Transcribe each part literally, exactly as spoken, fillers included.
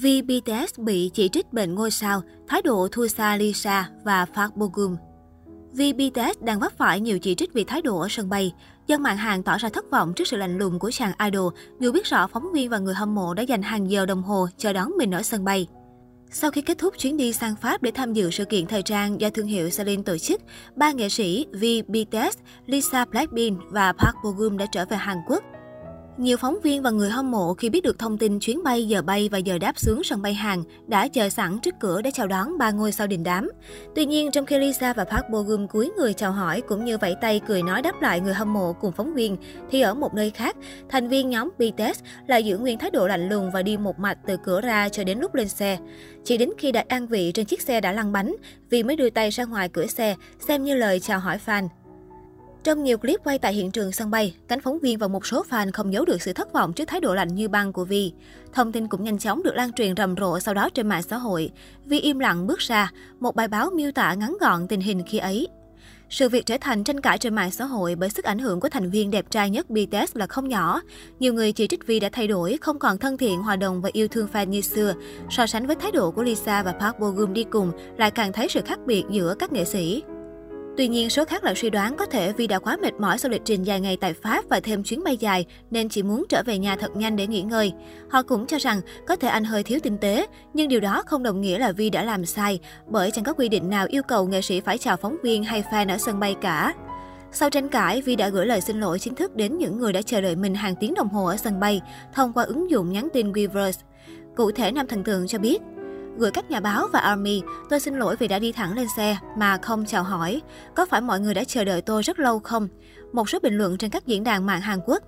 Vì bê tê ét bị chỉ trích bệnh ngôi sao, thái độ thua xa Lisa và Park Bo-gum. Vì bê tê ét đang vấp phải nhiều chỉ trích vì thái độ ở sân bay, dân mạng Hàn tỏ ra thất vọng trước sự lạnh lùng của chàng idol, dù biết rõ phóng viên và người hâm mộ đã dành hàng giờ đồng hồ chờ đón mình ở sân bay. Sau khi kết thúc chuyến đi sang Pháp để tham dự sự kiện thời trang do thương hiệu Celine tổ chức, ba nghệ sĩ V, bê tê ét, Lisa Blackpink và Park Bo-gum đã trở về Hàn Quốc. Nhiều phóng viên và người hâm mộ khi biết được thông tin chuyến bay, giờ bay và giờ đáp xuống sân bay Hàn đã chờ sẵn trước cửa để chào đón ba ngôi sao đình đám. Tuy nhiên, trong khi Lisa và Park Bo-gum cúi người chào hỏi cũng như vẫy tay cười nói đáp lại người hâm mộ cùng phóng viên, thì ở một nơi khác, thành viên nhóm bê tê ét lại giữ nguyên thái độ lạnh lùng và đi một mạch từ cửa ra cho đến lúc lên xe. Chỉ đến khi đã an vị trên chiếc xe đã lăn bánh, vì mới đưa tay ra ngoài cửa xe, xem như lời chào hỏi fan. Trong nhiều clip quay tại hiện trường sân bay, cánh phóng viên và một số fan không giấu được sự thất vọng trước thái độ lạnh như băng của Vi. Thông tin cũng nhanh chóng được lan truyền rầm rộ sau đó trên mạng xã hội. Vi im lặng bước ra, một bài báo miêu tả ngắn gọn tình hình khi ấy. Sự việc trở thành tranh cãi trên mạng xã hội bởi sức ảnh hưởng của thành viên đẹp trai nhất bê tê ét là không nhỏ. Nhiều người chỉ trích Vi đã thay đổi, không còn thân thiện, hòa đồng và yêu thương fan như xưa. So sánh với thái độ của Lisa và Park Bo-gum đi cùng, lại càng thấy sự khác biệt giữa các nghệ sĩ. Tuy nhiên, số khác lại suy đoán có thể vì đã quá mệt mỏi sau lịch trình dài ngày tại Pháp và thêm chuyến bay dài nên chỉ muốn trở về nhà thật nhanh để nghỉ ngơi. Họ cũng cho rằng có thể anh hơi thiếu tinh tế, nhưng điều đó không đồng nghĩa là Vi đã làm sai, bởi chẳng có quy định nào yêu cầu nghệ sĩ phải chào phóng viên hay fan ở sân bay cả. Sau tranh cãi, Vi đã gửi lời xin lỗi chính thức đến những người đã chờ đợi mình hàng tiếng đồng hồ ở sân bay thông qua ứng dụng nhắn tin Weverse. Cụ thể, nam thần tượng cho biết: "Gửi các nhà báo và ARMY, tôi xin lỗi vì đã đi thẳng lên xe mà không chào hỏi. Có phải mọi người đã chờ đợi tôi rất lâu không?" Một số bình luận trên các diễn đàn mạng Hàn Quốc.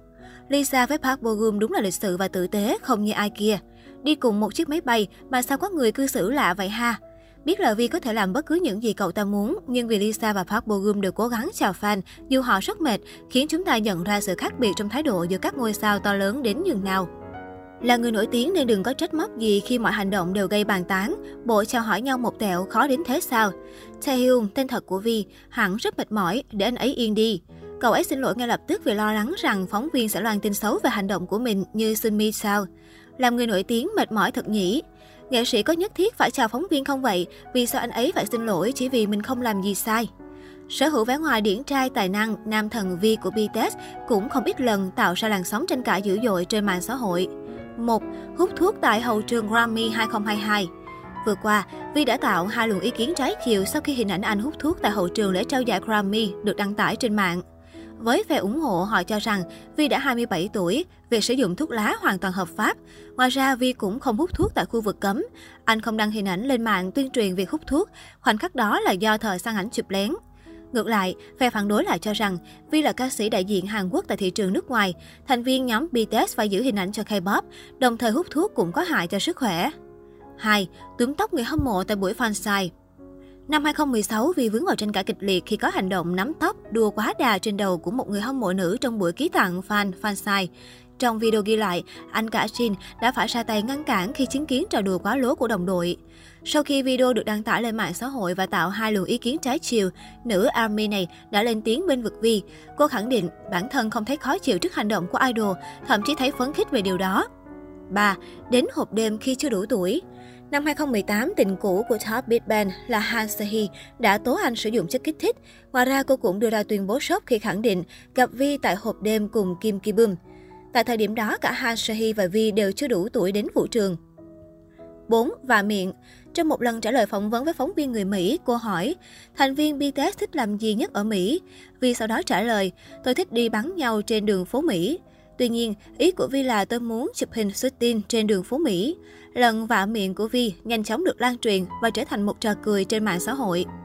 Lisa với Park Bo-gum đúng là lịch sự và tử tế, không như ai kia. Đi cùng một chiếc máy bay mà sao có người cư xử lạ vậy ha? Biết là Vi có thể làm bất cứ những gì cậu ta muốn, nhưng vì Lisa và Park Bo-gum đều cố gắng chào fan, dù họ rất mệt, khiến chúng ta nhận ra sự khác biệt trong thái độ giữa các ngôi sao to lớn đến nhường nào. Là người nổi tiếng nên đừng có trách móc gì khi mọi hành động đều gây bàn tán. Bộ chào hỏi nhau một tẹo khó đến thế sao? Taehyung, tên thật của Vi, hẳn rất mệt mỏi, để anh ấy yên đi. Cậu ấy xin lỗi ngay lập tức vì lo lắng rằng phóng viên sẽ loan tin xấu về hành động của mình như Sunmi sao? Làm người nổi tiếng mệt mỏi thật nhỉ? Nghệ sĩ có nhất thiết phải chào phóng viên không vậy? Vì sao anh ấy phải xin lỗi chỉ vì mình không làm gì sai? Sở hữu vẻ ngoài điển trai tài năng, nam thần V của bê tê ét cũng không ít lần tạo ra làn sóng tranh cãi dữ dội trên mạng xã hội. một. Hút thuốc tại hậu trường Grammy hai không hai hai. Vừa qua, Vi đã tạo hai luồng ý kiến trái chiều sau khi hình ảnh anh hút thuốc tại hậu trường lễ trao giải Grammy được đăng tải trên mạng. Với phe ủng hộ, họ cho rằng Vi đã hai mươi bảy tuổi, việc sử dụng thuốc lá hoàn toàn hợp pháp. Ngoài ra, Vi cũng không hút thuốc tại khu vực cấm. Anh không đăng hình ảnh lên mạng tuyên truyền việc hút thuốc, khoảnh khắc đó là do thợ săn ảnh chụp lén. Ngược lại, phe phản đối lại cho rằng Vi là ca sĩ đại diện Hàn Quốc tại thị trường nước ngoài, thành viên nhóm bê tê ét phải giữ hình ảnh cho K-pop, đồng thời hút thuốc cũng có hại cho sức khỏe. hai. Túm tóc người hâm mộ tại buổi fanside. Năm hai không một sáu, Vi vướng vào tranh cãi kịch liệt khi có hành động nắm tóc, đua quá đà trên đầu của một người hâm mộ nữ trong buổi ký tặng fan fanside. Trong video ghi lại, anh cả Jin đã phải ra tay ngăn cản khi chứng kiến trò đùa quá lố của đồng đội. Sau khi video được đăng tải lên mạng xã hội và tạo hai luồng ý kiến trái chiều, nữ ARMY này đã lên tiếng bên vực Vi. Cô khẳng định bản thân không thấy khó chịu trước hành động của idol, thậm chí thấy phấn khích về điều đó. ba. Đến hộp đêm khi chưa đủ tuổi. Năm hai không một tám, tình cũ của top Big Bang là Han Seo-hee đã tố anh sử dụng chất kích thích. Ngoài ra, cô cũng đưa ra tuyên bố sốc khi khẳng định gặp Vi tại hộp đêm cùng Kim Ki-bum. Tại thời điểm đó, cả Han Seo-hee và Vi đều chưa đủ tuổi đến vũ trường. bốn. Và miệng. Trong một lần trả lời phỏng vấn với phóng viên người Mỹ, cô hỏi thành viên bê tê ét thích làm gì nhất ở Mỹ. Vi sau đó trả lời, tôi thích đi bắn nhau trên đường phố Mỹ. Tuy nhiên, ý của Vi là tôi muốn chụp hình shooting trên đường phố Mỹ. Lần vạ miệng của Vi nhanh chóng được lan truyền và trở thành một trò cười trên mạng xã hội.